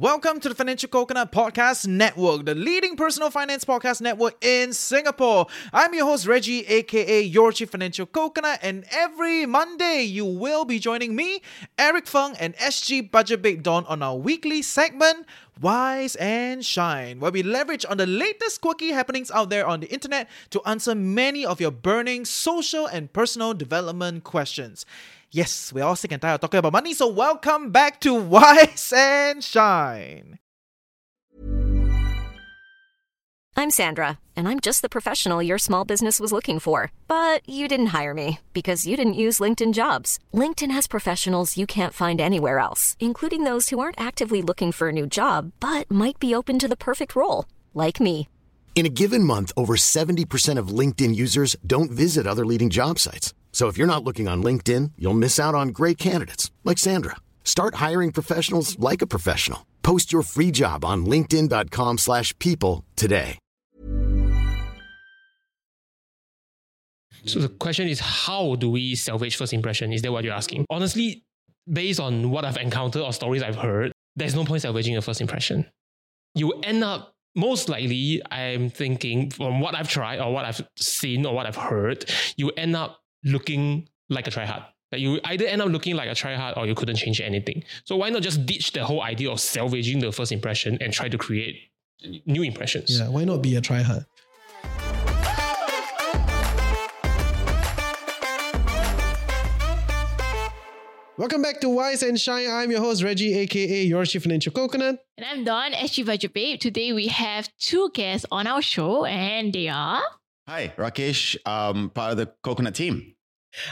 Welcome to the Financial Coconut Podcast Network, the leading personal finance podcast network in Singapore. I'm your host, Reggie, aka your Chief Financial Coconut, and every Monday you will be joining me, Eric Fung, and SG Budget Babe Dawn on our weekly segment, Wise and Shine, where we leverage on the latest quirky happenings out there on the internet to answer many of your burning social and personal development questions. Yes, we're all sick and tired of talking about money, so welcome back to Wise and Shine. I'm Sandra, and I'm just the professional your small business was looking for. But you didn't hire me because you didn't use LinkedIn Jobs. LinkedIn has professionals you can't find anywhere else, including those who aren't actively looking for a new job, but might be open to the perfect role, like me. In a given month, over 70% of LinkedIn users don't visit other leading job sites. So if you're not looking on LinkedIn, you'll miss out on great candidates like Sandra. Start hiring professionals like a professional. Post your free job on linkedin.com/people today. So the question is, how do we salvage first impression? Is that what you're asking? Honestly, based on what I've encountered or stories I've heard, there's no point salvaging a first impression. You end up, most likely, I'm thinking from what I've tried or what I've seen or what I've heard, you end up looking like a tryhard. Like you either end up looking like a tryhard or you couldn't change anything. So why not just ditch the whole idea of salvaging the first impression and try to create new impressions? Yeah, why not be a tryhard? Welcome back to Wise and Shine. I'm your host, Reggie, aka your Chief Financial Coconut. And I'm Dawn, SG Budget Babe. Today we have two guests on our show, and they are... Hi, Rakaesh, part of the Coconut team.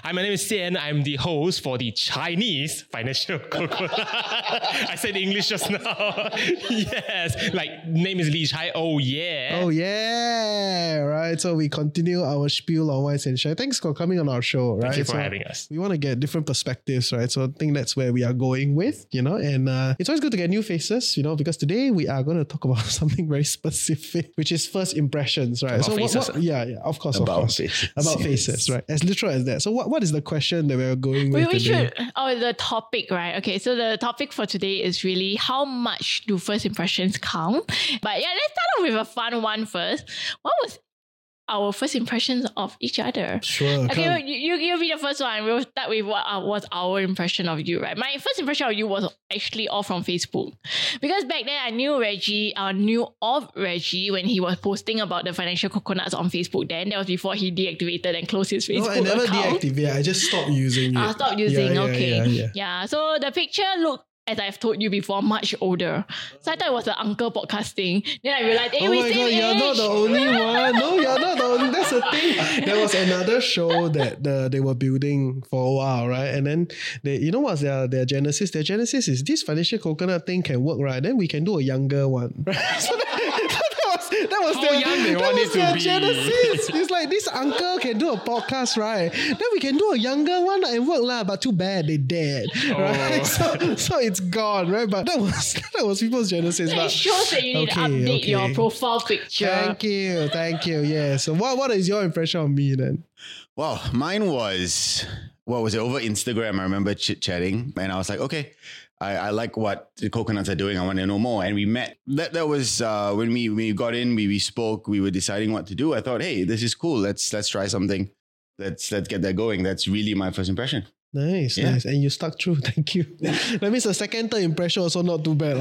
Hi, my name is Sian. I'm the host for the Chinese Financial Coconut. I said English just now. Yes, like name is Li Chai. Oh yeah. Oh yeah. Right. So we continue our spiel on Wise and Shine. Thanks for coming on our show. Right. Thank you for having us. We want to get different perspectives, right? So I think that's where we are going with, you know. And it's always good to get new faces, you know, because today we are going to talk about something very specific, which is first impressions, right? About so faces. Faces. About faces, right? As literal as that. So what is the question that we're going with today? The topic, right? Okay, so the topic for today is really how much do first impressions count? But yeah, let's start off with a fun one first. What was our first impressions of each other? Sure. Okay, well, you'll be the first one. We'll start with what was our impression of you, right? My first impression of you was actually all from Facebook. Because back then I knew Reggie, when he was posting about the Financial Coconuts on Facebook then. That was before he deactivated and closed his Facebook account. No, I never deactivated. I just stopped using it. Okay. Yeah, so the picture looked, as I've told you before, much older. So I thought it was the uncle podcasting. Then I realized, you're not the only one. No, you're not the only. That's the thing. There was another show that they were building for a while, right? And then they, you know what's their genesis? Their genesis is this Financial Coconut thing can work, right? Then we can do a younger one, right? So that was their genesis. It's like this uncle can do a podcast, right? Then we can do a younger one and work lah. But too bad they dead, right? So it's gone, right? But that was people's genesis. It shows that you need to update your profile picture. Thank you. Yeah. So what is your impression of me then? Well, mine was over Instagram. I remember chit-chatting, and I was like, okay. I like what the Coconuts are doing. I want to know more. And we met. That was when we got in, we spoke, we were deciding what to do. I thought, hey, this is cool. Let's try something. Let's get that going. That's really my first impression. Nice. And you stuck through. Thank you. That means the third impression also not too bad.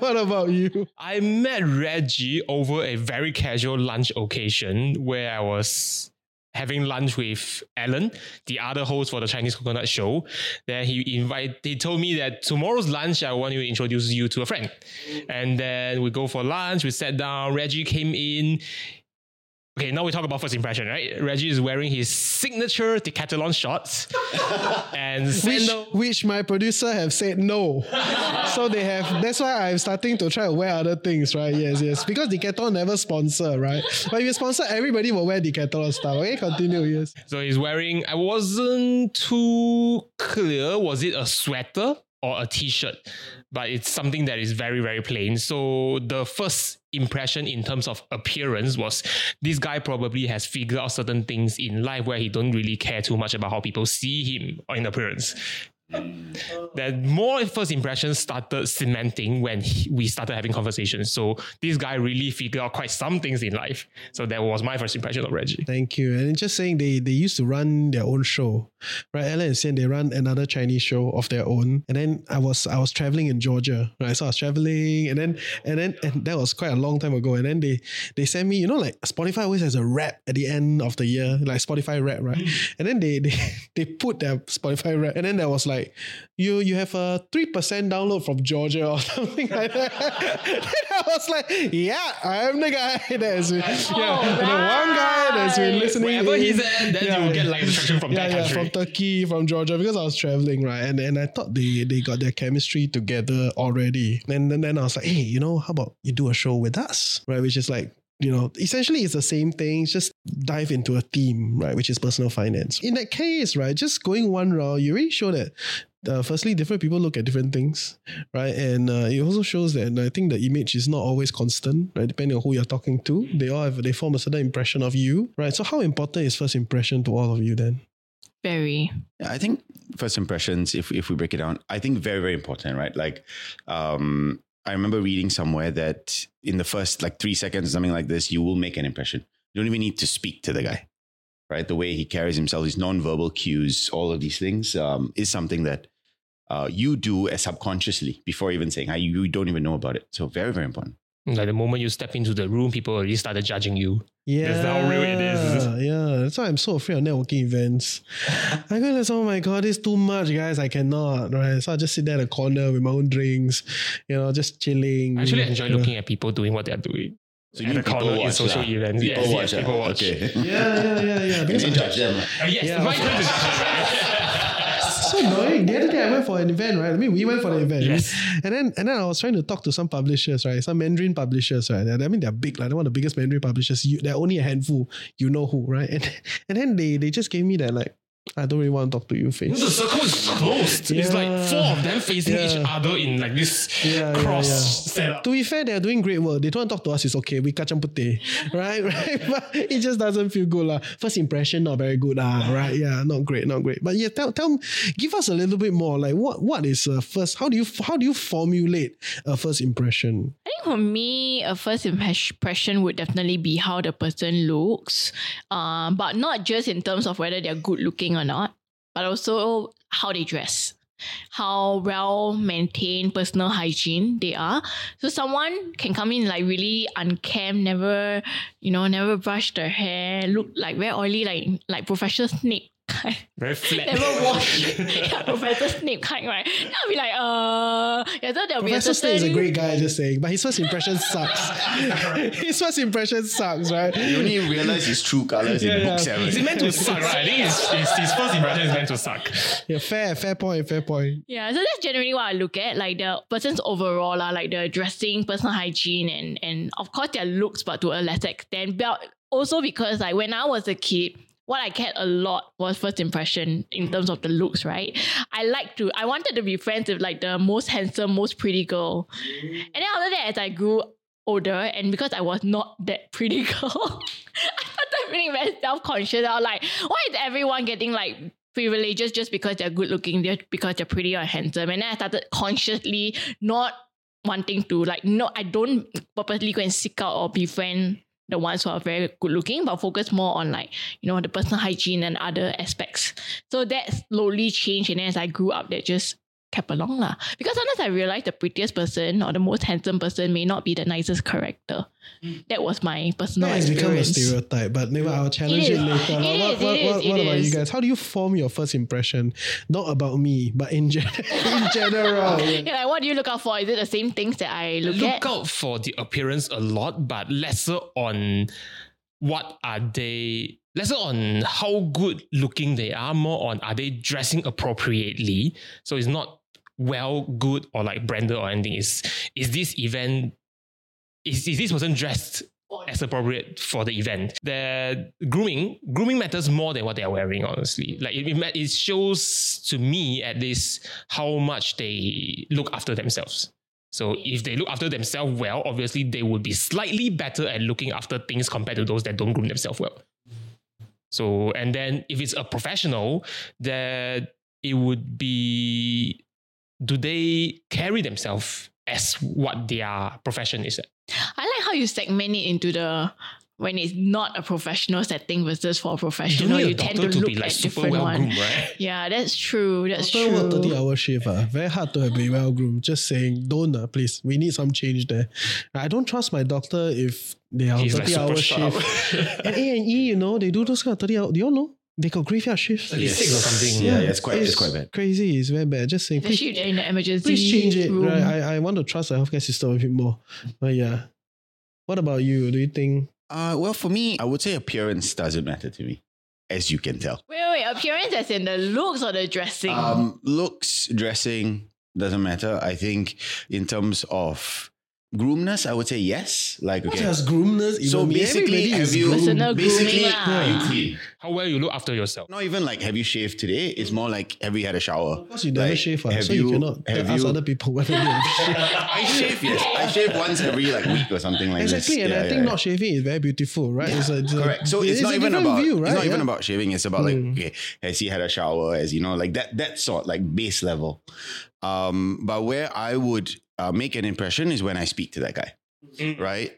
What about you? I met Reggie over a very casual lunch occasion where I was having lunch with Alan, the other host for the Chinese Coconut show. Then he told me that tomorrow's lunch, I want to introduce you to a friend. And then we go for lunch, we sat down, Reggie came in. Okay, now we talk about first impression, right? Reggie is wearing his signature Decathlon shorts and sandals. Which my producer have said no. So they have, that's why I'm starting to try to wear other things, right? Yes. Because Decathlon never sponsor, right? But if you sponsor, everybody will wear Decathlon stuff. Okay, continue, yes. So he's wearing, I wasn't too clear, was it a sweater or a t-shirt? But it's something that is very, very plain. So the first impression in terms of appearance was this guy probably has figured out certain things in life where he don't really care too much about how people see him or in appearance. That more first impressions started cementing when we started having conversations. So this guy really figured out quite some things in life. So that was my first impression of Reggie. Thank you. And just saying, they used to run their own show, right? Alan and Sian, they run another Chinese show of their own. And then I was traveling in Georgia, right? So I was traveling, and that was quite a long time ago. And then they sent me, you know, like Spotify always has a rap at the end of the year, like Spotify rap, right? And then they put their Spotify rap, and then there was like, you have a 3% download from Georgia or something like that. And I was like, yeah, I'm the guy that has been, the one guy that's been listening. Wherever he's at, then you will get like instruction from that country. From Turkey, from Georgia, because I was traveling, right? And I thought they got their chemistry together already. And then I was like, hey, you know, how about you do a show with us, right? Which is like, you know, essentially it's the same thing, just dive into a theme, right? Which is personal finance. In that case, right, just going one round, you really show that firstly, different people look at different things, right? And it also shows that, and I think the image is not always constant, right? Depending on who you're talking to, they form a certain impression of you, right? So how important is first impression to all of you then? Very. Yeah, I think first impressions, if we break it down, I think very, very important, right? Like, I remember reading somewhere that in the first like 3 seconds or something like this, you will make an impression. You don't even need to speak to the guy, right? The way he carries himself, his non-verbal cues, all of these things is something that you do as subconsciously before even saying hi. You don't even know about it. So very, very important. Like the moment you step into the room, people already started judging you. Yeah. That's how real it is. Yeah. That's why I'm so afraid of networking events. I go like, oh my God, it's too much, guys. I cannot, right? So I just sit there in a corner with my own drinks, you know, just chilling. I actually enjoy looking at people doing what they're doing. So you people watch social events. People watch. Okay. Yeah. Because you judge them. Yes, my turn to judge them. So annoying. The other day I went for an event, right? I mean, we went for the event. Yes. And then I was trying to talk to some publishers, right? Some Mandarin publishers, right? I mean, they're big, like they're one of the biggest Mandarin publishers. They're only a handful. You know who, right? And then they just gave me that like, I don't really want to talk to you face. The circle is closed. Yeah. It's like four of them facing each other in like this cross setup. To be fair, they're doing great work. They don't want to talk to us. It's okay. We kacang putih. Right? But it just doesn't feel good. La. First impression, not very good. Right? Yeah, not great. But yeah, tell, give us a little bit more. Like what is first, how do you formulate a first impression? I think for me, a first impression would definitely be how the person looks. But not just in terms of whether they're good looking or not, but also how they dress, how well maintained personal hygiene they are. So someone can come in like really unkempt, never brush their hair, look like very oily, like Professor Snape. Very flat. Never wash. Yeah, Professor Snape kind, right? I'll be like, Professor Snape is a great guy, just saying, but his first impression sucks. His first impression sucks, right? You only realize his true colours in book 7. Is it meant to suck, right? I think his first impression is meant to suck. Yeah, fair point. Yeah, so that's generally what I look at, like the person's overall, like the dressing, personal hygiene, and of course their looks, but to a lesser extent. But also because like when I was a kid, what I cared a lot was first impression in terms of the looks, right? I wanted to be friends with like the most handsome, most pretty girl. And then after that, as I grew older, and because I was not that pretty girl, I started feeling very self-conscious. I was like, why is everyone getting like privileges just because they're good looking, because they're pretty or handsome? And then I started consciously not wanting to I don't purposely go and seek out or befriend the ones who are very good looking, but focus more on like, you know, the personal hygiene and other aspects. So that slowly changed. And then as I grew up, that just kept along. Because sometimes I realized the prettiest person or the most handsome person may not be the nicest character. That was my personal experience. It's become a stereotype, but maybe I'll challenge it later. What about you guys? How do you form your first impression? Not about me, but in general. Yeah, like what do you look out for? Is it the same things that I look at? Look out for the appearance a lot, but lesser on lesser on how good looking they are, more on are they dressing appropriately? So it's not well, good, or like branded or anything. Is this event... Is this person dressed as appropriate for the event? The grooming matters more than what they're wearing, honestly. Like it shows to me at least how much they look after themselves. So if they look after themselves well, obviously they would be slightly better at looking after things compared to those that don't groom themselves well. So, and then if it's a professional, it would be, do they carry themselves as what their profession is? I like how you segment it into the, when it's not a professional setting versus for a professional, you tend to look like at different one. Right? Yeah, that's true. That's after true. After 30-hour shift, very hard to have been well-groomed. Just saying, don't, please. We need some change there. I don't trust my doctor if they are 30-hour like shift. And A&E, you know, they do those kind of 30-hour... Do you all know? They got graveyard shifts. Yes. Or something. Yeah, yeah, it's quite bad. Crazy, it's very bad. Just saying, please, in the emergency please change it. Right? I want to trust the healthcare system a bit more. But yeah. What about you? Do you think... Well, for me, I would say appearance doesn't matter to me, as you can tell. Wait, appearance as in the looks or the dressing? Looks, dressing doesn't matter. I think in terms of groomness, I would say yes. Like, okay. What does groomness even mean? Basically, have you are you clean? How well you look after yourself? Not even like, have you shaved today? It's more like, have you had a shower? Of course, you never shave, so you cannot ask other people whether you have shaved. I shave, yes. I shave once every week or something like that. Exactly, and I think not shaving is very beautiful, right? Yeah. Correct. So it's not even about view, right? It's not even about shaving. It's about okay, has he had a shower? As you know, like that sort, like base level. But where I would make an impression is when I speak to that guy, right?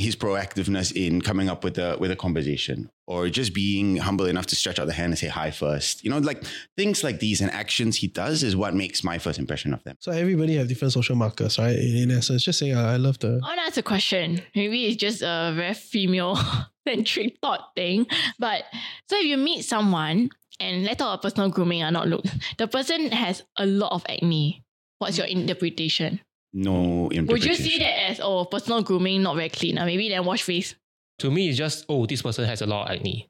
His proactiveness in coming up with a conversation, or just being humble enough to stretch out the hand and say hi first. You know, like things like these and actions he does is what makes my first impression of them. So everybody have different social markers, right? In essence, just saying, I love the... I want to ask a question. Maybe it's just a very female-centric thought thing. But so if you meet someone, and let's talk about personal grooming, not looks, the person has a lot of acne. What's your interpretation? No interpretation. Would you see that as, personal grooming, not very clean? Maybe then wash face. To me, it's just, this person has a lot of acne,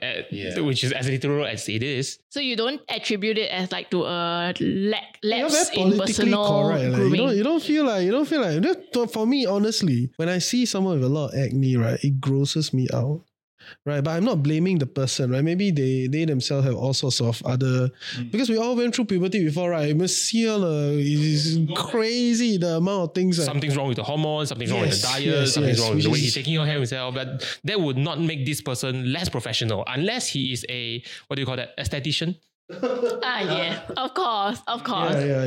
which is as literal as it is. So you don't attribute it as to a lapse in personal grooming. You don't feel like, for me, honestly, when I see someone with a lot of acne, right, it grosses me out. Right, but I'm not blaming the person, right? Maybe they themselves have all sorts of other... Because we all went through puberty before, right? It's crazy the amount of things... Something's wrong with the hormones, something's wrong with the diet, something's wrong with the way he's taking care of himself. But that would not make this person less professional unless he is a, what do you call that, aesthetician? Of course. Yeah.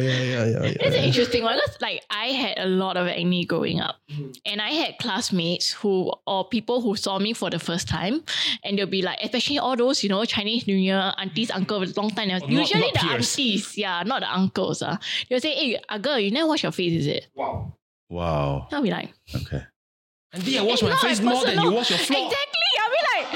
It's an interesting one. Because, I had a lot of acne growing up, and I had classmates or people who saw me for the first time, and they'll be like, especially all those Chinese New Year aunties, uncles, long time. Usually the aunties, not the uncles. They'll say, "Hey, girl, you never wash your face, is it?" Wow. I'll be like, "Okay." Auntie, I wash my face more than you wash your floor. Exactly. I'll be like.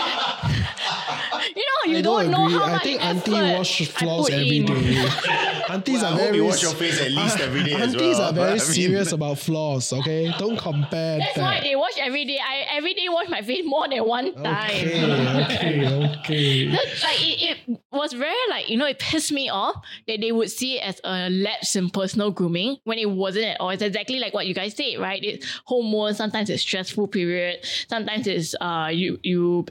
I think auntie wash floors every day. Aunties are very... You wash your face at least every day as well. Aunties are very serious about floors, okay? Don't compare That's why they wash every day. I every day wash my face more than one time. Okay. It was very it pissed me off that they would see it as a lapse in personal grooming when it wasn't at all. It's exactly like what you guys said, right? It's hormones, sometimes it's stressful period, sometimes it's you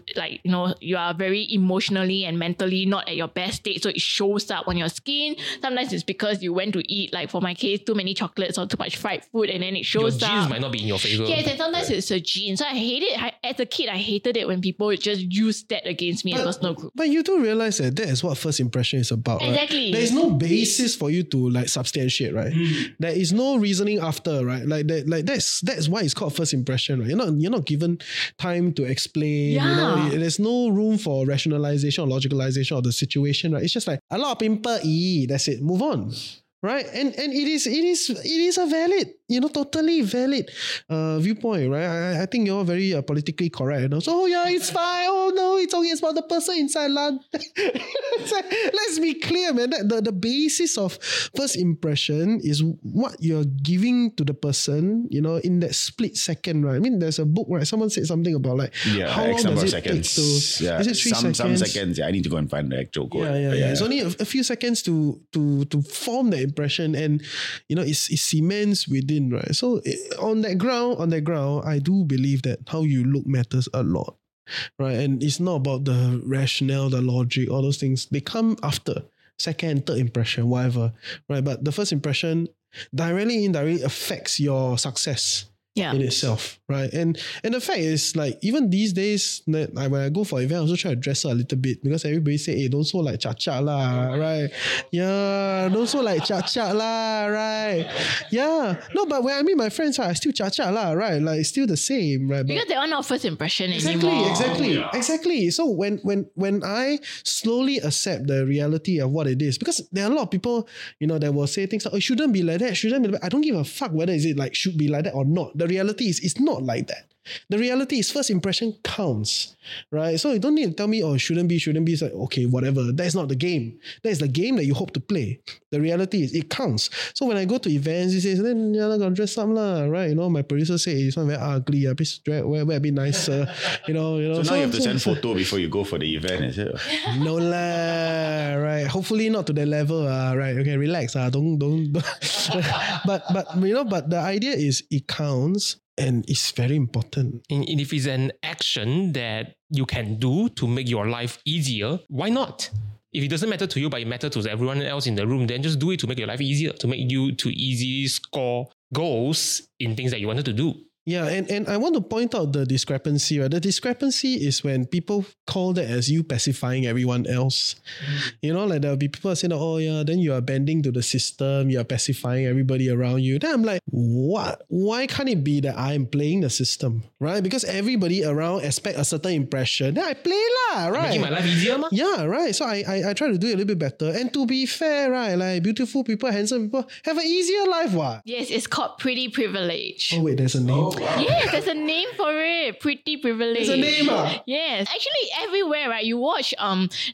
are very emotionally and mentally not at your best state, so it shows up on your skin. Sometimes it's because you went to eat, for my case, too many chocolates or too much fried food, and then it shows up. Your genes might not be in your favor. Yes, and sometimes it's a gene. So I hate it. As a kid, I hated it when people just used that against me as a personal group. But you do realize that is what first impression is about. Exactly. Right? There is no basis for you to substantiate, right? There is no reasoning after, right? That's why it's called first impression, right? You're not given time to explain. Yeah. There's no room for rationalization or logicalization of the situation, right? It's just a lot of pimple, that's it. Move on. Right? And it is a valid, totally valid viewpoint, right? I think you're very politically correct. It's fine. Oh, no, it's okay. It's about the person inside. Let's be clear, man. The basis of first impression is what you're giving to the person, in that split second, right? I mean, there's a book, right? Someone said something about how long does it seconds. Take to... Yeah. Is it 3 seconds? Some seconds. Yeah, I need to go and find the actual code. Yeah. It's only a few seconds to form the impression, and it cements within, right? So on that ground, I do believe that how you look matters a lot, right? And it's not about the rationale, the logic, all those things. They come after second, third impression, whatever, right? But the first impression directly, indirectly affects your success in itself, right? And the fact is, like, even these days, when I go for an event, I also try to dress up a little bit because everybody say, hey, don't so like cha-cha lah, right? Yeah, don't so like cha-cha lah, right? Yeah. No, but when I meet my friends, I still cha-cha lah, right? Like, it's still the same, right? Because they're on our first impression anymore. Exactly. So when I slowly accept the reality of what it is, because there are a lot of people, you know, that will say things like, oh, it shouldn't be like that, shouldn't be like that. I don't give a fuck whether is it like should be like that or not. The reality is it's not like that. The reality is first impression counts, right? So you don't need to tell me, oh, shouldn't be. It's like, okay, whatever. That's not the game. That is the game that you hope to play. The reality is it counts. So when I go to events, he says, then you're not going to dress up lah, right? You know, my producer says, it's not very ugly. Please wear a bit nicer. You know. So now you have to send photo before you go for the event, is it? No lah, right? Hopefully not to that level, right? Okay, relax. Don't. But you know, but the idea is it counts. And it's very important. And if it's an action that you can do to make your life easier, why not? If it doesn't matter to you, but it matters to everyone else in the room, then just do it to make your life easier, to make you to easily score goals in things that you wanted to do. Yeah, and I want to point out the discrepancy, right? The discrepancy is when people call that as you pacifying everyone else. Mm. You know, like there'll be people saying, oh yeah, then you are bending to the system, you are pacifying everybody around you. Then I'm like, what? Why can't it be that I'm playing the system, right? Because everybody around expect a certain impression. Then I play lah, right? Making my life easier, ma? Yeah, right. So I try to do it a little bit better. And to be fair, right, like beautiful people, handsome people have an easier life, what? Yes, it's called pretty privilege. Oh wait, there's a name. Oh. Wow. Yes, there's a name for it. Pretty privilege. It's a name, Yes. Actually, everywhere, right? You watch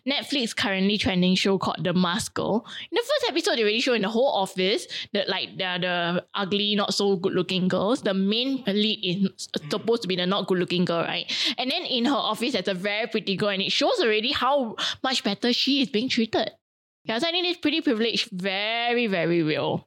Netflix currently trending show called The Masked Girl. In the first episode, they already show in the whole office that like the ugly, not so good looking girls. The main lead is supposed to be the not good looking girl, right? And then in her office, there's a very pretty girl, and it shows already how much better she is being treated. Yeah, so I think this pretty privilege very, very real.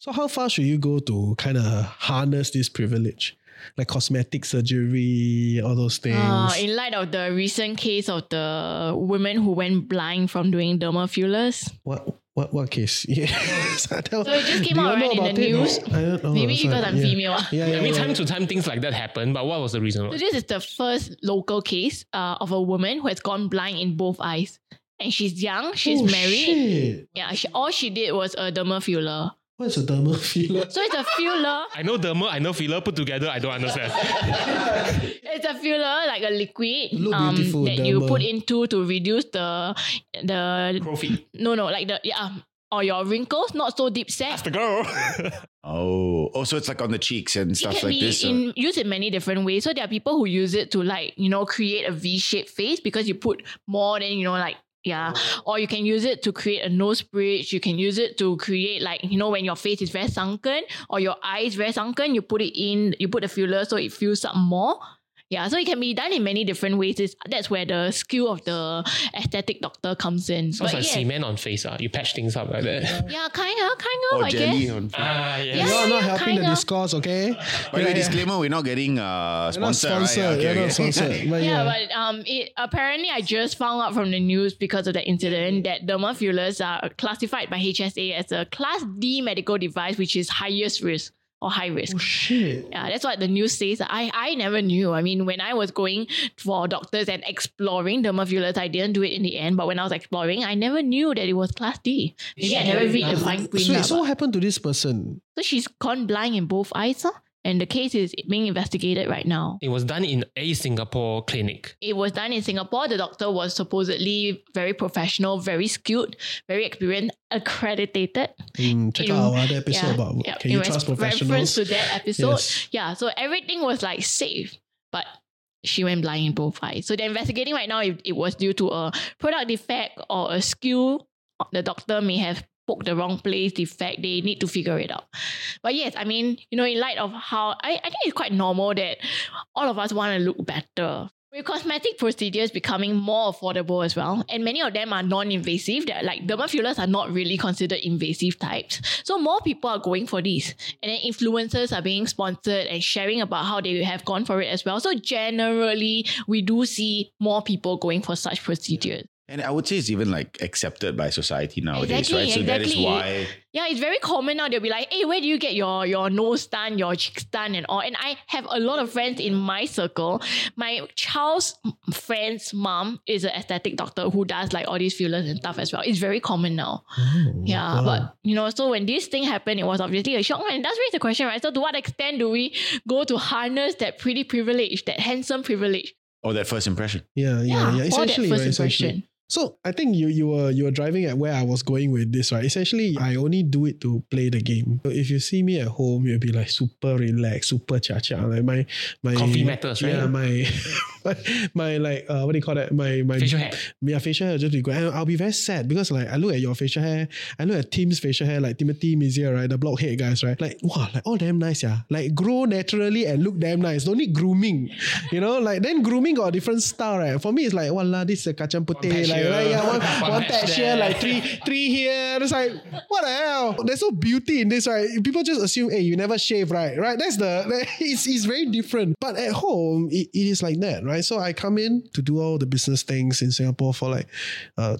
So how far should you go to kind of harness this privilege? Like cosmetic surgery, all those things. In light of the recent case of the women who went blind from doing dermal fillers. What case? Yeah. So it just came out right in the news. I don't know. Maybe because I'm female. Yeah. Every time to time things like that happen, but what was the reason? So this is the first local case of a woman who has gone blind in both eyes. And she's young, she's married. Shit. Yeah, all she did was a dermal filler. What's a dermal filler? So it's a filler. I know dermal, I know filler. Put together, I don't understand. It's a filler, like a liquid that dermal. You put into to reduce the Profit. No, like the or your wrinkles, not so deep set. That's the girl. So it's like on the cheeks and stuff like this. Used in many different ways. So there are people who use it to like, you know, create a V-shaped face because you put more than, you know, like. Yeah. Or you can use it to create a nose bridge. You can use it to create like, you know, when your face is very sunken or your eyes very sunken, you put it in, you put the filler so it fills up more. Yeah. So it can be done in many different ways. That's where the skill of the aesthetic doctor comes in. Sounds like cement on face. You patch things up like that. Yeah, kind of. Or jelly on face. Yes. You're not helping the discourse, okay? By the way, disclaimer, we're not getting sponsored. We're not sponsored. Right? Okay. Not sponsored. But apparently I just found out from the news because of that incident that dermal fillers are classified by HSA as a Class D medical device, which is highest risk. Or high risk. Oh, shit. Yeah, that's what the news says. I never knew. I mean, when I was going for doctors and exploring dermal fillers, I didn't do it in the end. But when I was exploring, I never knew that it was Class D. Maybe I never read the fine print. So what happened to this person? So she's gone blind in both eyes, huh? And the case is being investigated right now. It was done in a Singapore clinic. It was done in Singapore. The doctor was supposedly very professional, very skilled, very experienced, accredited. Check out our other episode about can you trust professionals. Reference to that episode. Yes. Yeah, so everything was like safe, but she went blind in both eyes. So they're investigating right now if it was due to a product defect or a skill the doctor may have poked the wrong place, defect, they need to figure it out. But yes, I mean, you know, in light of how, I think it's quite normal that all of us want to look better. With cosmetic procedures becoming more affordable as well, and many of them are non-invasive, that like dermal fillers are not really considered invasive types. So more people are going for these. And then influencers are being sponsored and sharing about how they have gone for it as well. So generally, we do see more people going for such procedures. And I would say it's even like accepted by society nowadays, exactly, right? So exactly. That is why... Yeah, it's very common now. They'll be like, hey, where do you get your nose done, your cheeks done and all? And I have a lot of friends in my circle. My child's friend's mom is an aesthetic doctor who does like all these fillers and stuff as well. It's very common now. But, you know, so when this thing happened, it was obviously a shock. And that's raise the question, right? So to what extent do we go to harness that pretty privilege, that handsome privilege? Or that first impression. Yeah. Essentially, that first impression. So I think you were driving at where I was going with this, right? Essentially, I only do it to play the game. So if you see me at home, you'll be like super relaxed, super cha-cha. Like my coffee matters, right? Yeah, my like what do you call that? My facial hair. Yeah, facial hair just be good. And I'll be very sad because like I look at your facial hair, I look at Tim's facial hair, like Timothy Mzee, right? The blockhead guys, right? Like wow, like all damn nice, yeah. Like grow naturally and look damn nice. Don't need grooming, you know. Like then grooming got a different style, right? For me, it's like wallah, this is a kacang putih. Like, yeah, one patch here, like three here. It's like, what the hell? There's no beauty in this, right? People just assume, hey, you never shave, right? Right? That's it's very different. But at home, it is like that, right? So I come in to do all the business things in Singapore for like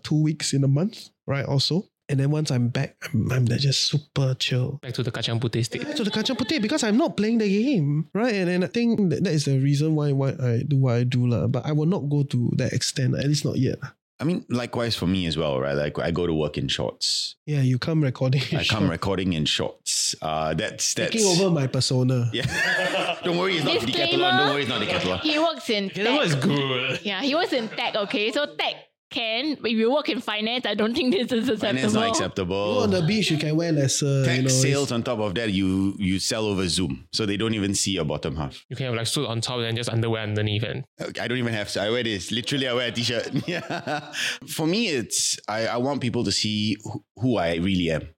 2 weeks in a month, right? Also. And then once I'm back, I'm just super chill. Back to the kacang putih stick. Back to the kacang putih because I'm not playing the game, right? And I think that is the reason why I do what I do. But I will not go to that extent, at least not yet. I mean, likewise for me as well, right? Like I go to work in shorts. Yeah, you come recording. I come recording in shorts. That's taking over my persona. Yeah. Don't worry, it's not Decathlon. He works in tech. That was good. Yeah, he works in tech. Okay, so tech. But if you work in finance, I don't think this is acceptable. Finance is not acceptable. On the beach, you can wear lesser. Tech sales on top of that, you sell over Zoom. So they don't even see your bottom half. You can have like suit on top and just underwear underneath. And I don't even have to. I wear this. Literally, I wear a t-shirt. Yeah. For me, it's I want people to see who I really am.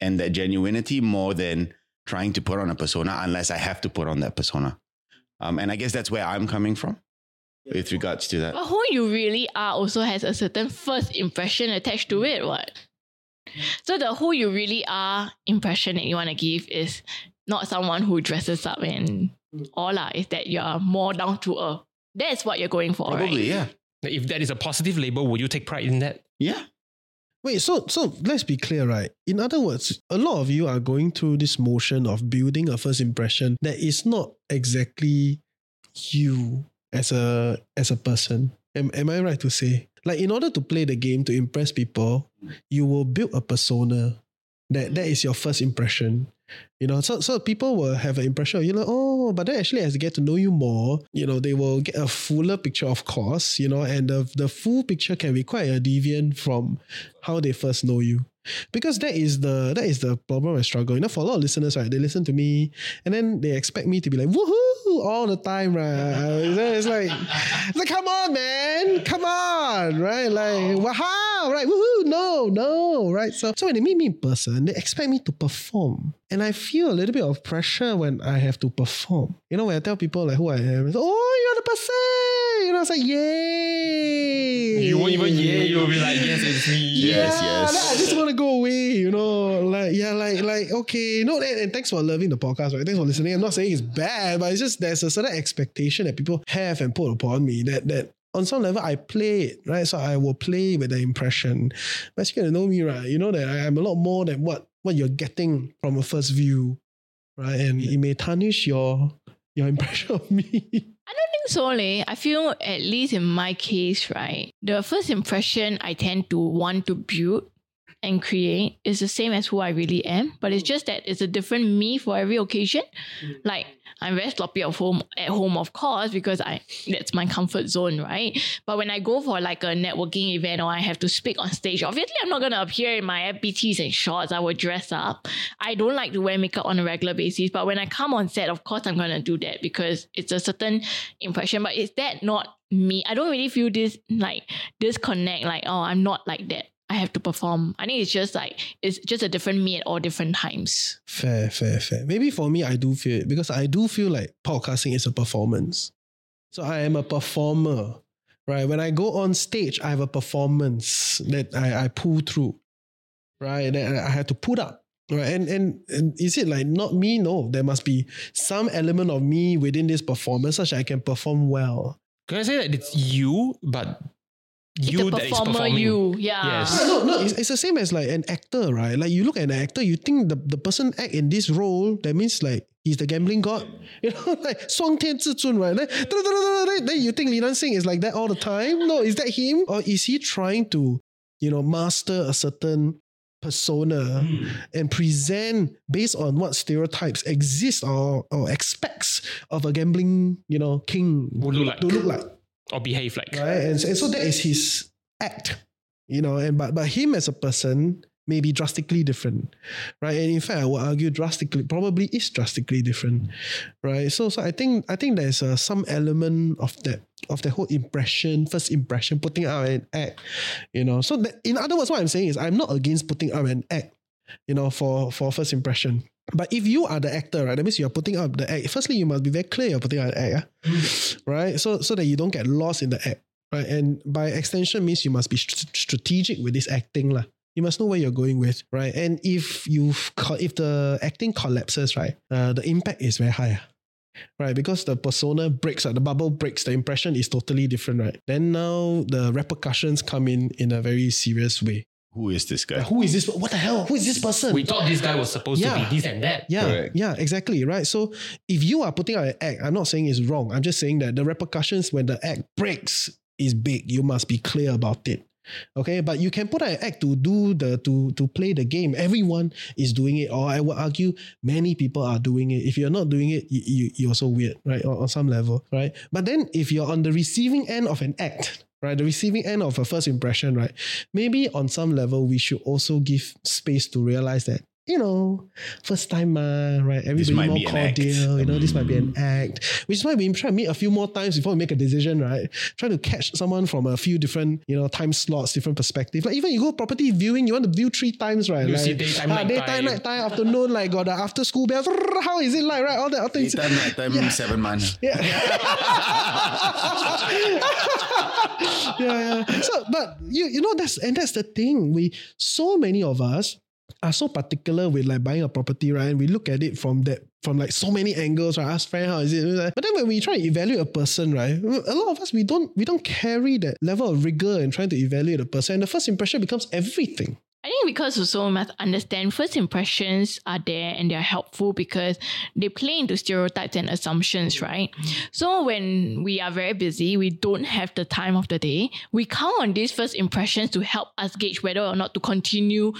And that genuinity more than trying to put on a persona unless I have to put on that persona. And I guess that's where I'm coming from. With regards to that. But who you really are also has a certain first impression attached to it, what? So the who you really are impression that you want to give is not someone who dresses up and all that. It's that you're more down to earth. That's what you're going for, probably, right? Yeah. If that is a positive label, would you take pride in that? Yeah. Wait, so let's be clear, right? In other words, a lot of you are going through this motion of building a first impression that is not exactly you. As a person, am I right to say? Like in order to play the game, to impress people, you will build a persona. That is your first impression. You know, so people will have an impression of you, like, oh, but then actually as they get to know you more, you know, they will get a fuller picture, of course, you know, and the full picture can be quite a deviant from how they first know you. Because that is the problem I struggle. You know, for a lot of listeners, right, they listen to me and then they expect me to be like, woohoo, all the time, right? It's like, come on, man, come on, right? Like, wow, right? Woohoo, no, right? So when they meet me in person, they expect me to perform. And I feel a little bit of pressure when I have to perform. You know, when I tell people like who I am, it's, oh, you're the person. You know, it's like, yay. You won't even yay. You'll be like, yes, it's me. Yes. Like, I just want to go away, you know. Like, yeah, like okay. No, and thanks for loving the podcast, right? Thanks for listening. I'm not saying it's bad, but it's just there's a certain expectation that people have and put upon me that on some level, I play it, right? So I will play with the impression. But you're going to know me, right? You know that I'm a lot more than what you're getting from a first view, right? And it may tarnish your impression of me. I don't think so, Leh. I feel at least in my case, right? The first impression I tend to want to build and create is the same as who I really am. But it's just that it's a different me for every occasion. Like, I'm very sloppy at home, of course, because that's my comfort zone, right? But when I go for like a networking event or I have to speak on stage, obviously I'm not going to appear in my FBTs and shorts. I will dress up. I don't like to wear makeup on a regular basis. But when I come on set, of course, I'm going to do that because it's a certain impression. But is that not me? I don't really feel this like disconnect, like, oh, I'm not like that. I I have to perform. I think it's just a different me at all different times. Fair. Maybe for me, I do feel like podcasting is a performance. So I am a performer, right? When I go on stage, I have a performance that I pull through, right? That I have to put up. Right. And is it like not me? No, there must be some element of me within this performance such that I can perform well. Can I say that it's you, but you that is performing? You, yeah. Yes. No, it's the same as like an actor, right? Like you look at an actor, you think the person act in this role, that means like he's the gambling god. You know, like 双天至尊, right? Like, then you think Li Nan Xing is like that all the time? No, is that him? Or is he trying to, you know, master a certain persona and present based on what stereotypes exist or expects of a gambling, you know, king to look like or behave like, right? And so that is his act, you know, and but him as a person may be drastically different, right? And in fact, I would argue probably is drastically different, right? So I think there's some element of that, of the whole first impression, putting out an act, you know. So that, in other words, what I'm saying is I'm not against putting out an act, you know, for first impression. But if you are the actor, right, that means you're putting out the act. Firstly, you must be very clear you're putting out an act, right? So that you don't get lost in the act, right? And by extension means you must be strategic with this acting lah. You must know where you're going with, right? And if the acting collapses, right, the impact is very high, right? Because the persona breaks, the bubble breaks, the impression is totally different, right? Then now the repercussions come in a very serious way. Who is this guy? Who is this? What the hell? Who is this person? We thought this guy was supposed to be this and that. Yeah, correct. Yeah, exactly, right? So if you are putting out an act, I'm not saying it's wrong. I'm just saying that the repercussions when the act breaks is big. You must be clear about it. Okay, but you can put out an act to play the game. Everyone is doing it, or I would argue many people are doing it. If you're not doing it, you're so weird, right? Or on some level, right? But then if you're on the receiving end of an act, right? The receiving end of a first impression, right? Maybe on some level, we should also give space to realize that, you know, first time, right? Everybody more cordial, you know, this might be an act, which is why we try to meet a few more times before we make a decision, right? Try to catch someone from a few different, you know, time slots, different perspectives. Like even you go property viewing, you want to view 3 times, right? You like, see daytime, nighttime, afternoon, like got the after school bell. How is it like, right? All that other things. Daytime, nighttime, 7 months. Yeah. yeah. So, but you know, that's the thing. So many of us are so particular with like buying a property, right? And we look at it from like so many angles, right? Ask friend, how is it? But then when we try to evaluate a person, right? A lot of us, we don't carry that level of rigor in trying to evaluate a person. And the first impression becomes everything. I think because also we must understand first impressions are there and they're helpful because they play into stereotypes and assumptions, right? So when we are very busy, we don't have the time of the day, we count on these first impressions to help us gauge whether or not to continue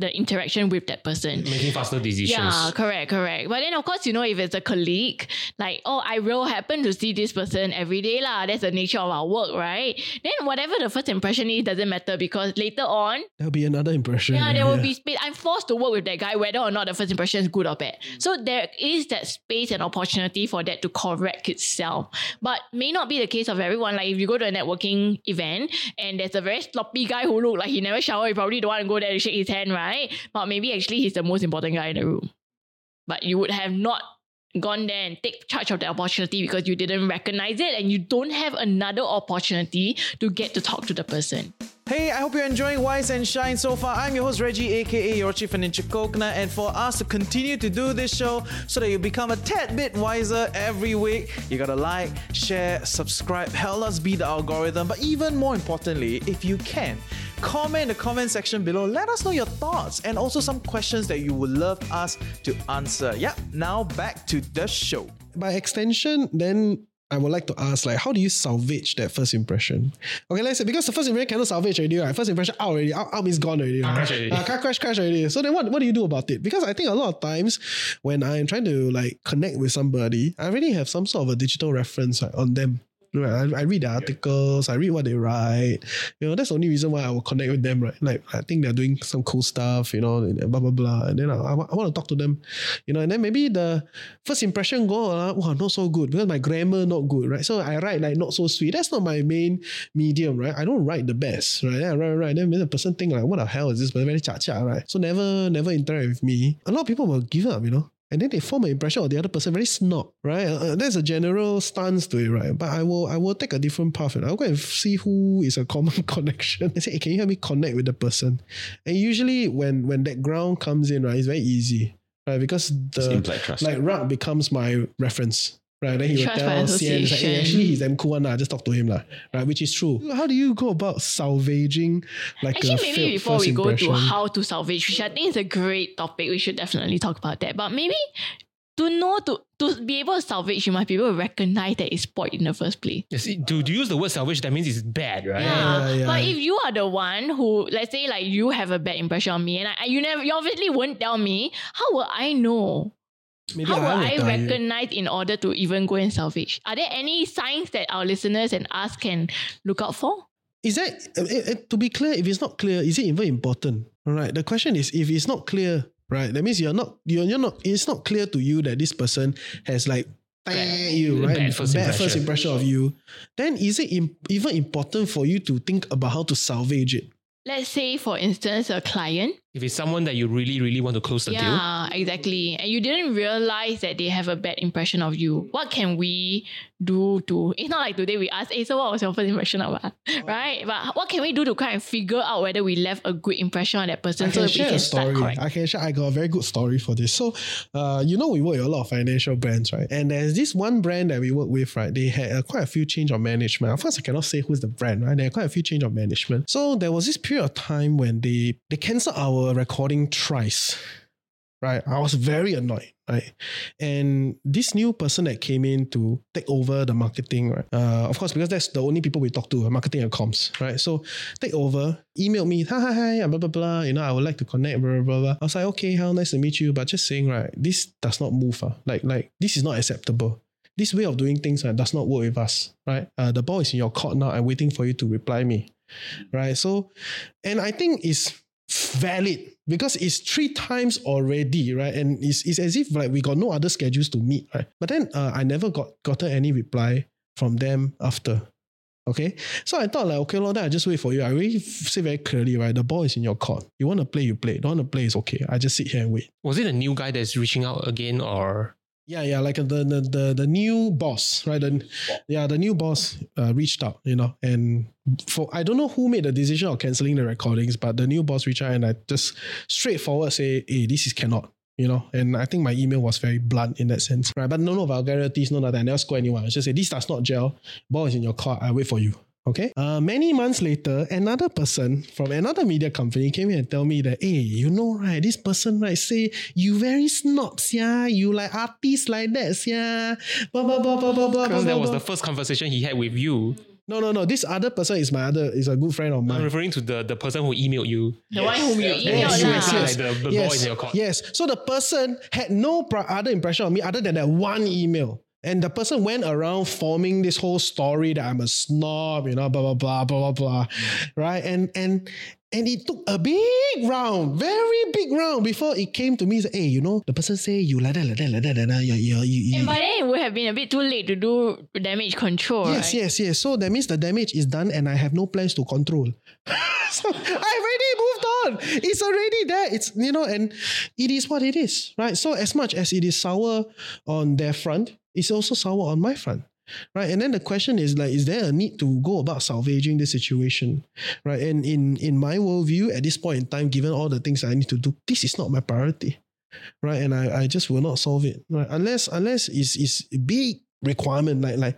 the interaction with that person. Making faster decisions. Yeah, correct. But then of course, you know, if it's a colleague, like, oh, I will happen to see this person every day lah. That's the nature of our work, right? Then whatever the first impression is, doesn't matter because later on, there'll be another impression. Yeah, there will be space. I'm forced to work with that guy, whether or not the first impression is good or bad. So there is that space and opportunity for that to correct itself. But may not be the case of everyone. Like if you go to a networking event and there's a very sloppy guy who look like he never showered, you probably don't want to go there to shake his hand, right? But maybe actually he's the most important guy in the room. But you would have not gone there and take charge of the opportunity because you didn't recognize it and you don't have another opportunity to get to talk to the person. Hey, I hope you're enjoying Wise and Shine so far. I'm your host Reggie, aka your chief Financial Coconut, and for us to continue to do this show so that you become a tad bit wiser every week, you gotta like, share, subscribe, help us beat the algorithm. But even more importantly, if you can, comment in the comment section below. Let us know your thoughts and also some questions that you would love us to answer. Yeah, now back to the show. By extension, then I would like to ask, like, how do you salvage that first impression? Okay, let's say, because the first impression cannot salvage already, right? First impression out already, out is gone already. Right? Crash already. So then what do you do about it? Because I think a lot of times when I'm trying to like connect with somebody, I already have some sort of a digital reference, right, on them. Right? I read the articles, I read what they write. You know, that's the only reason why I will connect with them, right? Like, I think they're doing some cool stuff, you know, blah, blah, blah. And then I want to talk to them, you know, and then maybe the first impression go, wow, not so good because my grammar not good, right? So I write like not so sweet. That's not my main medium, right? I don't write the best, right? I write. Then the person think like, what the hell is this? But very cha-cha, right? So never interact with me. A lot of people will give up, you know. And then they form an impression of the other person very snob, right? That's a general stance to it, right? But I will take a different path. And I'll go and see who is a common connection and say, hey, can you help me connect with the person? And usually when that ground comes in, right, it's very easy, right? Because Rak becomes my reference. Right, then he would tell Sian, like, hey, actually he's damn cool one, just talk to him lah. Right, which is true. How do you go about salvaging like actually, maybe before we go to how to salvage, which I think is a great topic, we should definitely talk about that. But maybe to be able to salvage, you must be able to recognize that it's spoiled in the first place. Yes, to use the word salvage, that means it's bad, right? Yeah. But if you are the one who, let's say like you have a bad impression on me and you obviously won't tell me, how will I know? Maybe how will I recognize in order to even go and salvage? Are there any signs that our listeners and us can look out for? Is that, to be clear, if it's not clear, is it even important? Right. The question is, if it's not clear, right, that means you're not, it's not clear to you that this person has like, you, right? Bad first impression of you. Then is it even important for you to think about how to salvage it? Let's say, for instance, a client. If it's someone that you really, really want to close the deal. Yeah, exactly. And you didn't realize that they have a bad impression of you. What can we do to... It's not like today we ask, hey, so what was your first impression of us? Right? But what can we do to kind of figure out whether we left a good impression on that person? I got a very good story for this. So, you know, we work with a lot of financial brands, right? And there's this one brand that we work with, right? They had quite a few change of management. Of course, I cannot say who's the brand, right? They had quite a few change of management. So there was this period of time when they cancelled our recording thrice, right? I was very annoyed, right? And this new person that came in to take over the marketing, right? Of course, because that's the only people we talk to, marketing and comms, right? So take over, email me, hi, blah, blah, blah, you know, I would like to connect, blah, blah, blah. I was like, okay, how nice to meet you. But just saying, right, this does not move. Like this is not acceptable. This way of doing things does not work with us, right? The ball is in your court now. I'm waiting for you to reply me, right? So, and I think it's valid because it's 3 times already, right? And it's as if like we got no other schedules to meet, right? But then I never gotten any reply from them after. Okay, so I thought like, okay, Lord, then I just wait for you. I really say very clearly, right? The ball is in your court. You want to play, you play. Don't want to play, it's okay. I just sit here and wait. Was it a new guy that's reaching out again, or? Yeah, like the new boss, right? The new boss reached out, you know, and I don't know who made the decision of cancelling the recordings, but the new boss reached out and I just straightforward say, hey, this is cannot, you know, and I think my email was very blunt in that sense, right? But no vulgarities, no nothing. I never score anyone. I just say, this does not gel. Ball is in your court. I wait for you. Okay. Many months later, another person from another media company came in and tell me that, hey, you know, right, this person, right, say, you very snobs, yeah, you like artists like that, yeah, blah, blah, blah, blah, blah, blah. Because that was the first conversation he had with you. No. This other person is a good friend of mine. I'm referring to the person who emailed you. The one who emailed you. Yes. Like the boy in your court. Yes. So the person had no other impression of me other than that one email. And the person went around forming this whole story that I'm a snob, you know, blah, blah, blah, blah, blah, blah, right? And it took a very big round before it came to me. It's like, hey, you know, the person say you like that. Yeah. And by then it would have been a bit too late to do damage control. Yes, right? Yes. So that means the damage is done and I have no plans to control. So I've already moved on. It's already there. It's, you know, and it is what it is, right? So as much as it is sour on their front, it's also sour on my front. Right. And then the question is like, is there a need to go about salvaging this situation? Right. And in my worldview, at this point in time, given all the things I need to do, this is not my priority. Right. And I just will not solve it. Right. Unless it's a big requirement, like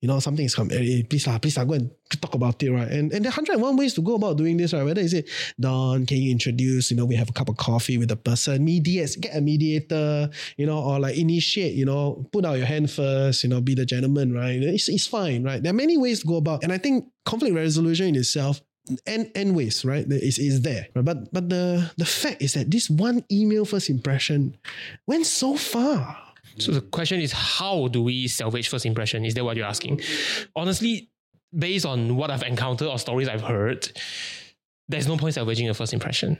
you know, something is coming. Hey, please, go and talk about it, right? And there are 101 ways to go about doing this, right? Whether is it, Dawn, can you introduce, you know, we have a cup of coffee with the person, mediate, get a mediator, you know, or like initiate, you know, put out your hand first, you know, be the gentleman, right? It's fine, right? There are many ways to go about, and I think conflict resolution in itself, and ways, right? Is there. Right? But the fact is that this one email first impression went so far. So the question is, how do we salvage first impression? Is that what you're asking? Honestly, based on what I've encountered or stories I've heard, there's no point salvaging a first impression.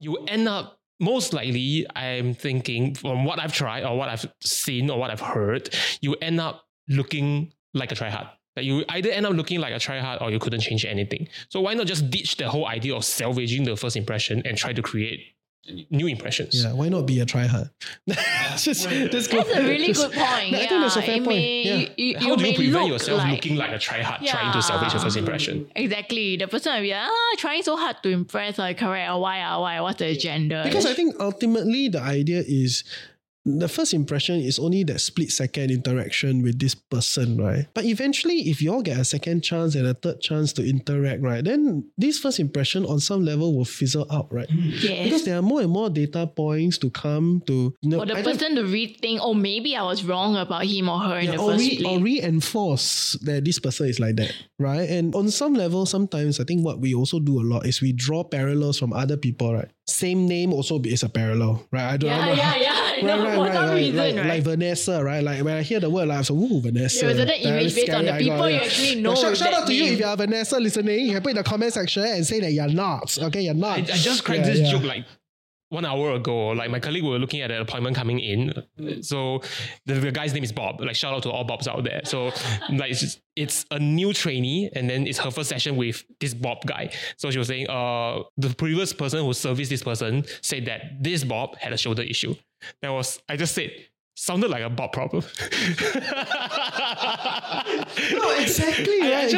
You end up, most likely, I'm thinking from what I've tried or what I've seen or what I've heard, you end up looking like a tryhard. That you either end up looking like a tryhard or you couldn't change anything. So why not just ditch the whole idea of salvaging the first impression and try to create new impressions? Yeah, why not be a tryhard? That's a really good point. I think that's a fair point. How do you prevent yourself looking like a tryhard trying to salvage your first impression? Exactly. The person will be like, trying so hard to impress, correct, or why, what's the agenda? Because I think ultimately the idea is, the first impression is only that split second interaction with this person, right? But eventually, if you all get a second chance and a third chance to interact, right, then this first impression on some level will fizzle out, right? Yes. Because there are more and more data points to come to... for the person to rethink, maybe I was wrong about him or her in the first place. Or reinforce that this person is like that, right? And on some level, sometimes I think what we also do a lot is we draw parallels from other people, right? Same name also is a parallel, right? I don't know. Like Vanessa, right? Like when I hear the word, I'm so, ooh, Vanessa. Yeah, so that image based on the people you actually know. Shout out to you if you are Vanessa listening. You can put in the comment section and say that you're not. Okay, you're not. I just cracked this joke like 1 hour ago. Like my colleague were looking at an appointment coming in. So the guy's name is Bob. Like shout out to all Bobs out there. So like it's a new trainee and then it's her first session with this Bob guy. So she was saying, the previous person who serviced this person said that this Bob had a shoulder issue. I just said, sounded like a Bob problem. No, exactly. Right?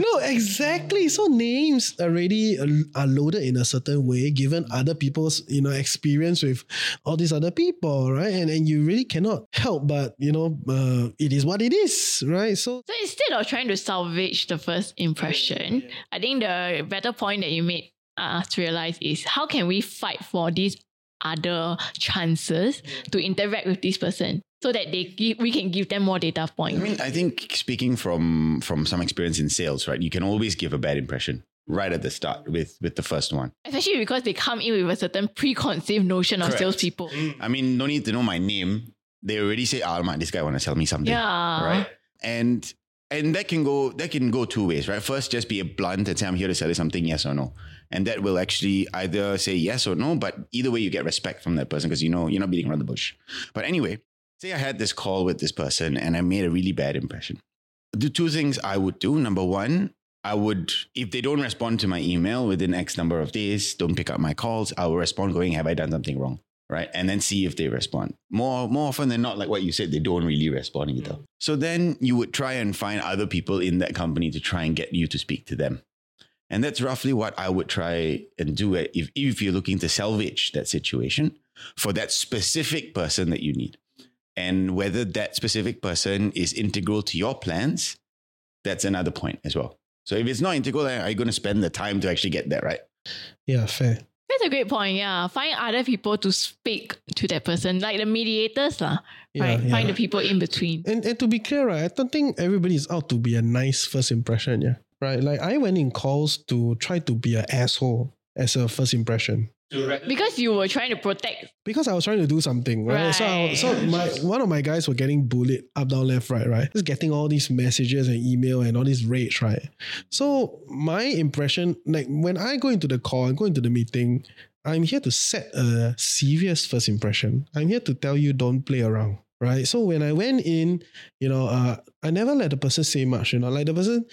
No, exactly. So names already are loaded in a certain way, given other people's experience with all these other people, right? And you really cannot help but it is what it is, right? So instead of trying to salvage the first impression, I think the better point that you made us realize is how can we fight for these other chances to interact with this person so that we can give them more data points. I mean, I think speaking from some experience in sales, right, you can always give a bad impression right at the start with the first one. Especially because they come in with a certain preconceived notion of salespeople. I mean, no need to know my name. They already say, this guy want to sell me something. Yeah. Right? And that can go two ways, right? First, just be blunt and say, I'm here to sell you something, yes or no. And that will actually either say yes or no, but either way you get respect from that person because you're not beating around the bush. But anyway, say I had this call with this person and I made a really bad impression. The two things I would do. Number one, I would, if they don't respond to my email within X number of days, don't pick up my calls, I will respond going, have I done something wrong? Right? And then see if they respond. More often than not, like what you said, they don't really respond either. So then you would try and find other people in that company to try and get you to speak to them. And that's roughly what I would try and do if you're looking to salvage that situation for that specific person that you need. And whether that specific person is integral to your plans, that's another point as well. So if it's not integral, are you going to spend the time to actually get that right? Yeah, fair. That's a great point, yeah. Find other people to speak to that person, like the mediators, lah. Right? Yeah. Find the people in between. And to be clear, right, I don't think everybody is out to be a nice first impression, yeah. Right? Like I went in calls to try to be an asshole as a first impression. Because you were trying to protect. Because I was trying to do something, right? One of my guys were getting bullied up, down, left, right? Just getting all these messages and email and all this rage, right? So my impression, like when I go into the call and go into the meeting, I'm here to set a serious first impression. I'm here to tell you don't play around, right? So when I went in, I never let the person say much, like the person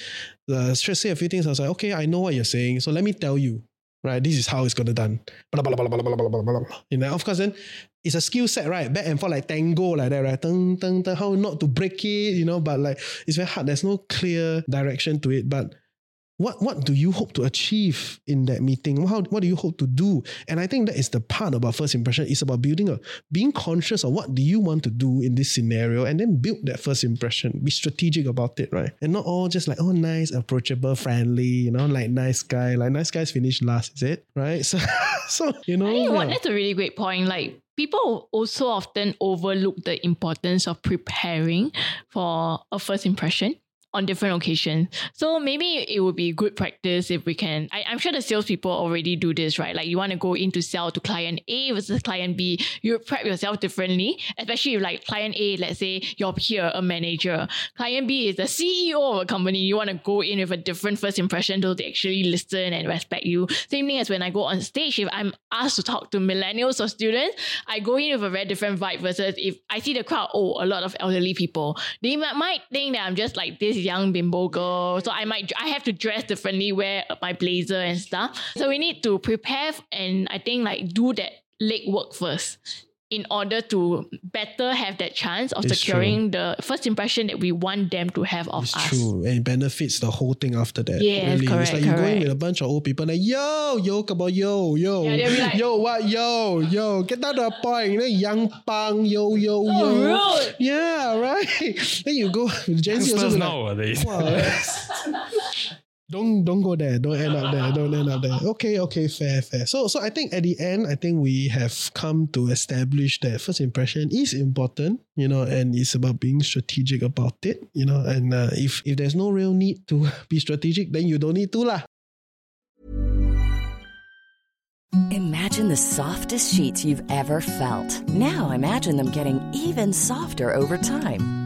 say a few things. I was like, okay, I know what you're saying. So let me tell you. Right, this is how it's gonna done. Blah, blah, blah, blah, blah, blah, blah, blah, blah. Of course, then it's a skill set, right? Back and forth like tango, like that, right? Tung, tung, tung, how not to break it, but like it's very hard. There's no clear direction to it. But what do you hope to achieve in that meeting? What do you hope to do? And I think that is the part about first impression. It's about being conscious of what do you want to do in this scenario and then build that first impression. Be strategic about it, right? And not all just like, nice, approachable, friendly, like nice guy. Like nice guys finish last, is it? Right? So. I think that's a really great point. Like people also often overlook the importance of preparing for a first impression. on different occasions. So maybe it would be good practice if we can, I'm sure the salespeople already do this, right? Like you want to go in to sell to client A versus client B, you prep yourself differently, especially if like client A, let's say you're here, a manager. Client B is the CEO of a company. You want to go in with a different first impression so they actually listen and respect you. Same thing as when I go on stage, if I'm asked to talk to millennials or students, I go in with a very different vibe versus if I see the crowd, a lot of elderly people. They might think that I'm just like this young bimbo girl. So I have to dress differently, wear my blazer and stuff. So we need to prepare and I think like do that leg work first in order to better have that chance of securing the first impression that we want them to have of us. It's true. And it benefits the whole thing after that. Yeah, really. Correct. It's like you're going with a bunch of old people like, yo, yeah, like, yo, get down to the point. Then young punk, yo. Rude. Yeah, right. Then you go, Gen Z also like, wow. Don't go there. Don't end up there. Okay, fair. So I think at the end, we have come to establish that first impression is important, and it's about being strategic about it, and if there's no real need to be strategic, then you don't need to lah. Imagine the softest sheets you've ever felt. Now imagine them getting even softer over time.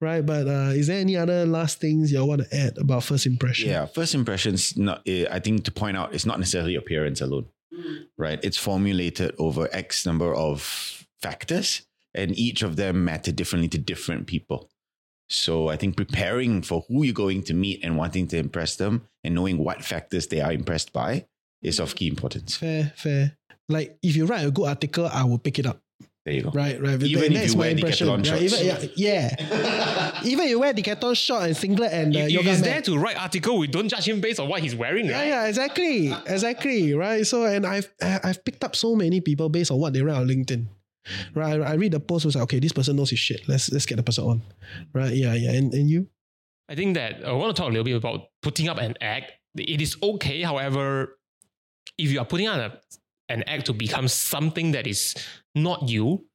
Right, but is there any other last things you want to add about first impression? Yeah, first impressions, I think to point out, it's not necessarily appearance alone, right? It's formulated over X number of factors and each of them matter differently to different people. So I think preparing for who you're going to meet and wanting to impress them and knowing what factors they are impressed by is of key importance. Fair. Like if you write a good article, I will pick it up. There you go. Right. Even if you wear Decathlon shorts. Yeah. Even if you wear Decathlon shorts and singlet and yoga mat. If he's there to write article, we don't judge him based on what he's wearing, right? Yeah, exactly. Right. So, and I've picked up so many people based on what they write on LinkedIn. Right. I read the post, was like, okay, this person knows his shit. Let's get the person on. Right. Yeah. And you? I think that I want to talk a little bit about putting up an act. It is okay, however, if you are putting on an act to become something that is not you,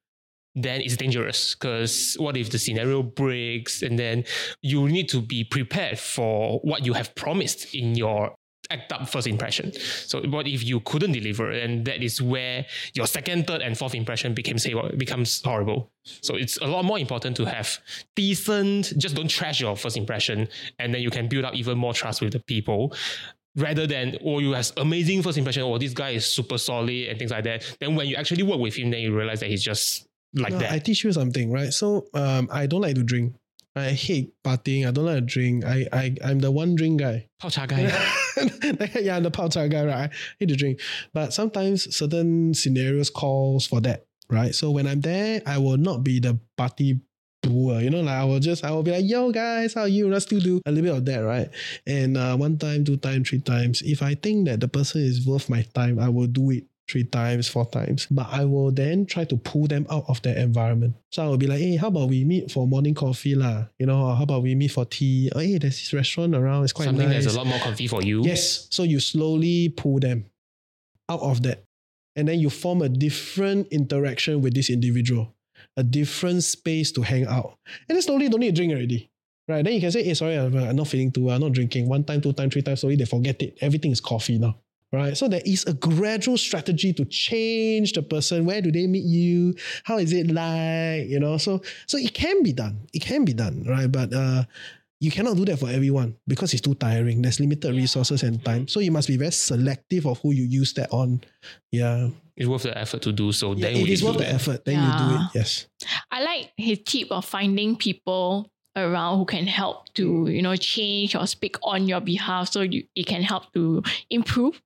then it's dangerous. Because what if the scenario breaks, and then you need to be prepared for what you have promised in your act up first impression. So what if you couldn't deliver, and that is where your second, third and fourth impression becomes horrible. So it's a lot more important to have decent, just don't trash your first impression, and then you can build up even more trust with the people. Rather than, you have amazing first impression, this guy is super solid and things like that. Then when you actually work with him, then you realize that he's just like that. I teach you something, right? So I don't like to drink. I hate partying. I don't like to drink. I'm the one drink guy. Pao cha guy. Yeah, I'm the pao cha guy, right? I hate to drink. But sometimes certain scenarios calls for that, right? So when I'm there, I will not be the party booer, I will be like, yo guys, how are you? Let's still do a little bit of that, right? And 1 time, 2 times, 3 times, if I think that the person is worth my time, I will do it 3 times, 4 times. But I will then try to pull them out of their environment. So I will be like, hey, how about we meet for morning coffee lah? Or how about we meet for tea? Or, hey, there's this restaurant around, it's quite nice. Something that's a lot more comfy for you. Yes. So you slowly pull them out of that. And then you form a different interaction with this individual. A different space to hang out. And then slowly don't need to drink already. Right? Then you can say, hey, sorry, I'm not feeling too well, I'm not drinking. 1 time, 2 times, 3 times, slowly they forget it. Everything is coffee now. Right? So there is a gradual strategy to change the person. Where do they meet you? How is it like? So it can be done. Right? But you cannot do that for everyone because it's too tiring. There's limited resources and time. So you must be very selective of who you use that on. Yeah. It's worth the effort to do so. Yeah, it is worth the effort. Then you do it. Yes. I like his tip of finding people around who can help to, change or speak on your behalf, so it can help to improve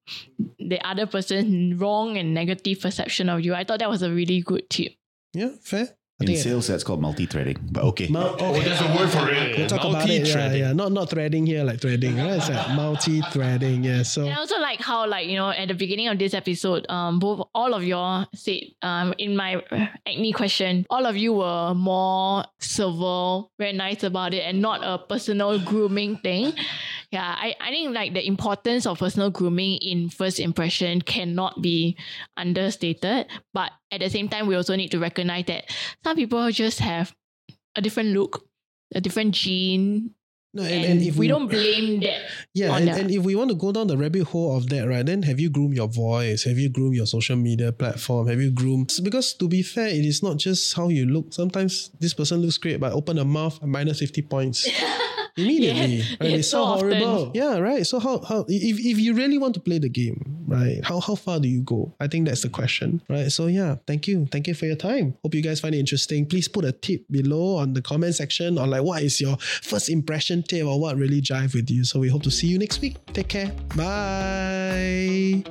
the other person's wrong and negative perception of you. I thought that was a really good tip. Yeah, fair. In sales, that's called multi-threading, but okay. There's a word for it. We'll talk about it. Yeah. Not threading here, like threading. Right? It's like multi-threading, yeah. So. And I also like how, like, you know, at the beginning of this episode, all of y'all said, in my acne question, all of you were more civil, very nice about it, and not a personal grooming thing. Yeah, I think like the importance of personal grooming in first impression cannot be understated. But at the same time, we also need to recognize that some people just have a different look, a different gene. No, and if we don't blame that. Yeah, and if we want to go down the rabbit hole of that, right, then have you groomed your voice? Have you groomed your social media platform? Have you groomed... Because to be fair, it is not just how you look. Sometimes this person looks great, but open the mouth, minus 50 points. Immediately. Yes, right? Yes, it's so horrible. Often. Yeah, right? So how if you really want to play the game, right, how far do you go? I think that's the question, right? So yeah, thank you. Thank you for your time. Hope you guys find it interesting. Please put a tip below on the comment section on like what is your first impression tip or what really jive with you. So we hope to see you next week. Take care. Bye.